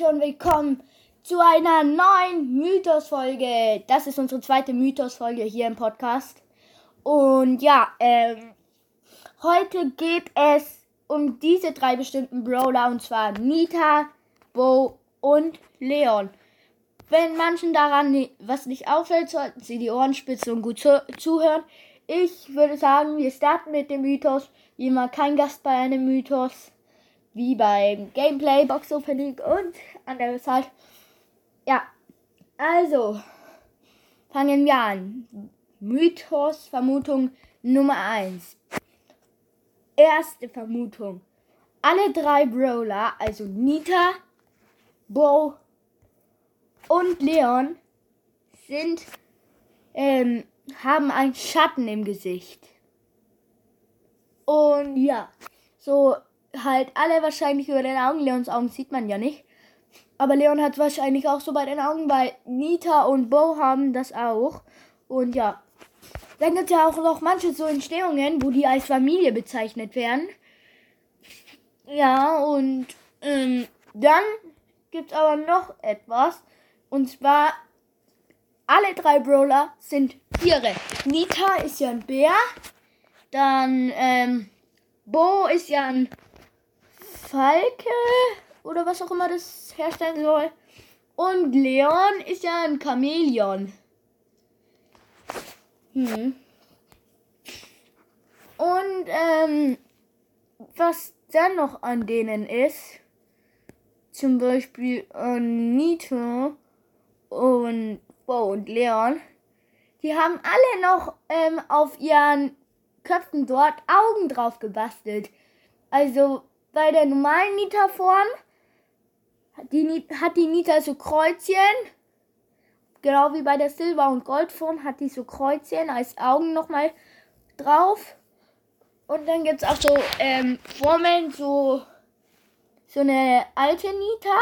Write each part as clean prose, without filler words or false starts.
Leute und willkommen zu einer neuen Mythos-Folge. Das ist unsere zweite Mythos-Folge hier im Podcast. Und ja, heute geht es um diese drei bestimmten Brawler, und zwar Nita, Bo und Leon. Wenn manchen daran was nicht auffällt, sollten sie die Ohren spitz und gut zuhören. Ich würde sagen, wir starten mit dem Mythos, wie immer kein Gast bei einem Mythos, wie beim Gameplay, Box Opening und anderes halt. Ja, also fangen wir an. Mythos Vermutung Nummer 1. Erste Vermutung: Alle drei Brawler, also Nita, Bo und Leon, sind haben einen Schatten im Gesicht. Und ja, so halt alle wahrscheinlich über den Augen. Leons Augen sieht man ja nicht. Aber Leon hat wahrscheinlich auch so bei den Augen, weil Nita und Bo haben das auch. Und ja, dann gibt es ja auch noch manche so Entstehungen, wo die als Familie bezeichnet werden. Ja, und dann gibt es aber noch etwas. Und zwar, alle drei Brawler sind Tiere. Nita ist ja ein Bär. Dann, Bo ist ja ein Falke oder was auch immer das herstellen soll. Und Leon ist ja ein Chamäleon. Und was dann noch an denen ist, zum Beispiel Nita und Bo und Leon, die haben alle noch auf ihren Köpfen dort Augen drauf gebastelt. Also bei der normalen Nita-Form hat die Nita so Kreuzchen. Genau wie bei der Silber- und Goldform hat die so Kreuzchen als Augen nochmal drauf. Und dann gibt es auch so Formen, so eine alte Nita.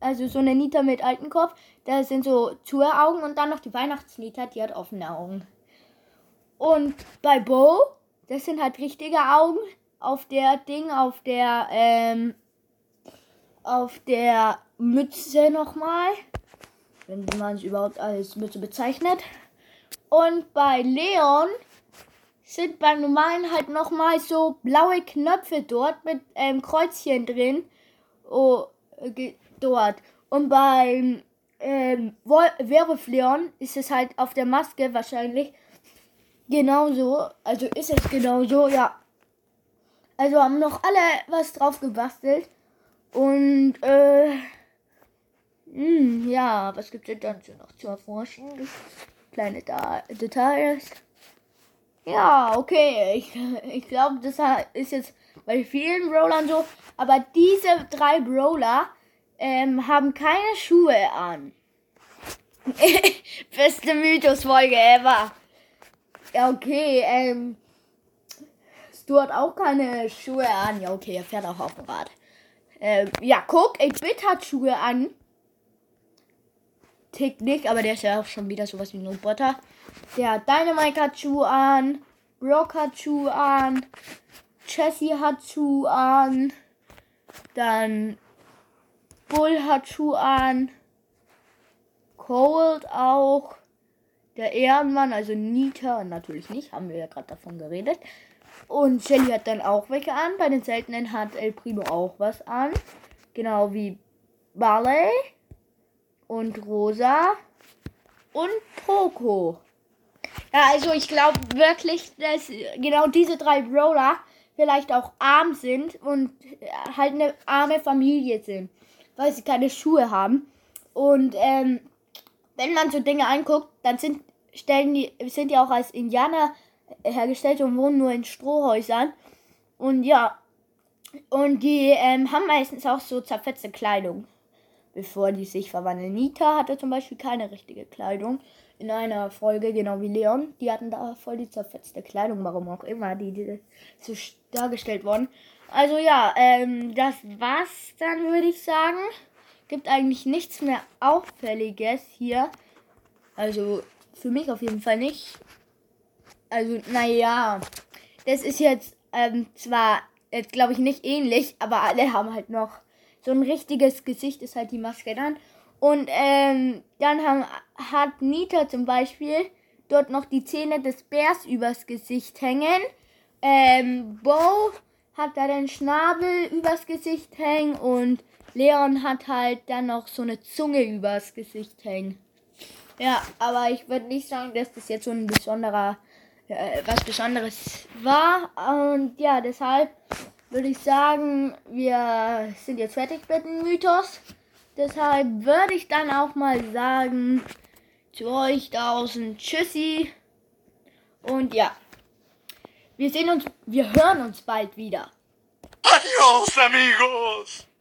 Also so eine Nita mit altem Kopf. Da sind so Tour-Augen und dann noch die Weihnachts-Nita, die hat offene Augen. Und bei Bo, das sind halt richtige Augen auf der Mütze nochmal. Wenn man es überhaupt als Mütze bezeichnet. Und bei Leon sind beim normalen halt nochmal so blaue Knöpfe dort mit Kreuzchen drin. Dort. Und beim Werwolf Leon ist es halt auf der Maske wahrscheinlich genauso. Also ist es genauso, ja. Also haben noch alle was drauf gebastelt. Und ja, was gibt es denn so noch zu erforschen? Kleine Details. Ja, okay. Ich glaube, das ist jetzt bei vielen Brawlern so. Aber diese drei Brawler haben keine Schuhe an. Beste Mythos-Folge ever. Ja, okay, Stu hat auch keine Schuhe an. Ja, okay, er fährt auch auf dem Rad. Ja, guck, 8-Bit hat Schuhe an. Tick nicht, aber der ist ja auch schon wieder sowas wie ein Roboter. Der Dynamite hat Schuhe an. Brock hat Schuhe an. Jessie hat Schuhe an. Dann Bull hat Schuhe an. Cold auch. Der Ehrenmann, also Nita, natürlich nicht, haben wir ja gerade davon geredet. Und Shelly hat dann auch welche an. Bei den Seltenen hat El Primo auch was an. Genau wie Barley und Rosa und Poco. Ja, also ich glaube wirklich, dass genau diese drei Brawler vielleicht auch arm sind und halt eine arme Familie sind, weil sie keine Schuhe haben. Und wenn man so Dinge anguckt, dann sind die auch als Indianer hergestellt und wohnen nur in Strohhäusern. Und ja, und die haben meistens auch so zerfetzte Kleidung, bevor die sich verwandeln. Nita hatte zum Beispiel keine richtige Kleidung in einer Folge, genau wie Leon. Die hatten da voll die zerfetzte Kleidung, warum auch immer, die so dargestellt wurden. Also ja, das war's dann, würde ich sagen. Gibt eigentlich nichts mehr Auffälliges hier. Also für mich auf jeden Fall nicht. Also naja, das ist jetzt zwar jetzt glaube ich nicht ähnlich, aber alle haben halt noch so ein richtiges Gesicht ist halt die Maske dann. Und dann hat Nita zum Beispiel dort noch die Zähne des Bärs übers Gesicht hängen. Bo hat da den Schnabel übers Gesicht hängen und Leon hat halt dann noch so eine Zunge übers Gesicht hängen. Ja, aber ich würde nicht sagen, dass das jetzt so ein was Besonderes war. Und ja, deshalb würde ich sagen, wir sind jetzt fertig mit dem Mythos. Deshalb würde ich dann auch mal sagen, zu euch draußen, tschüssi. Und ja, wir hören uns bald wieder. Adios, amigos!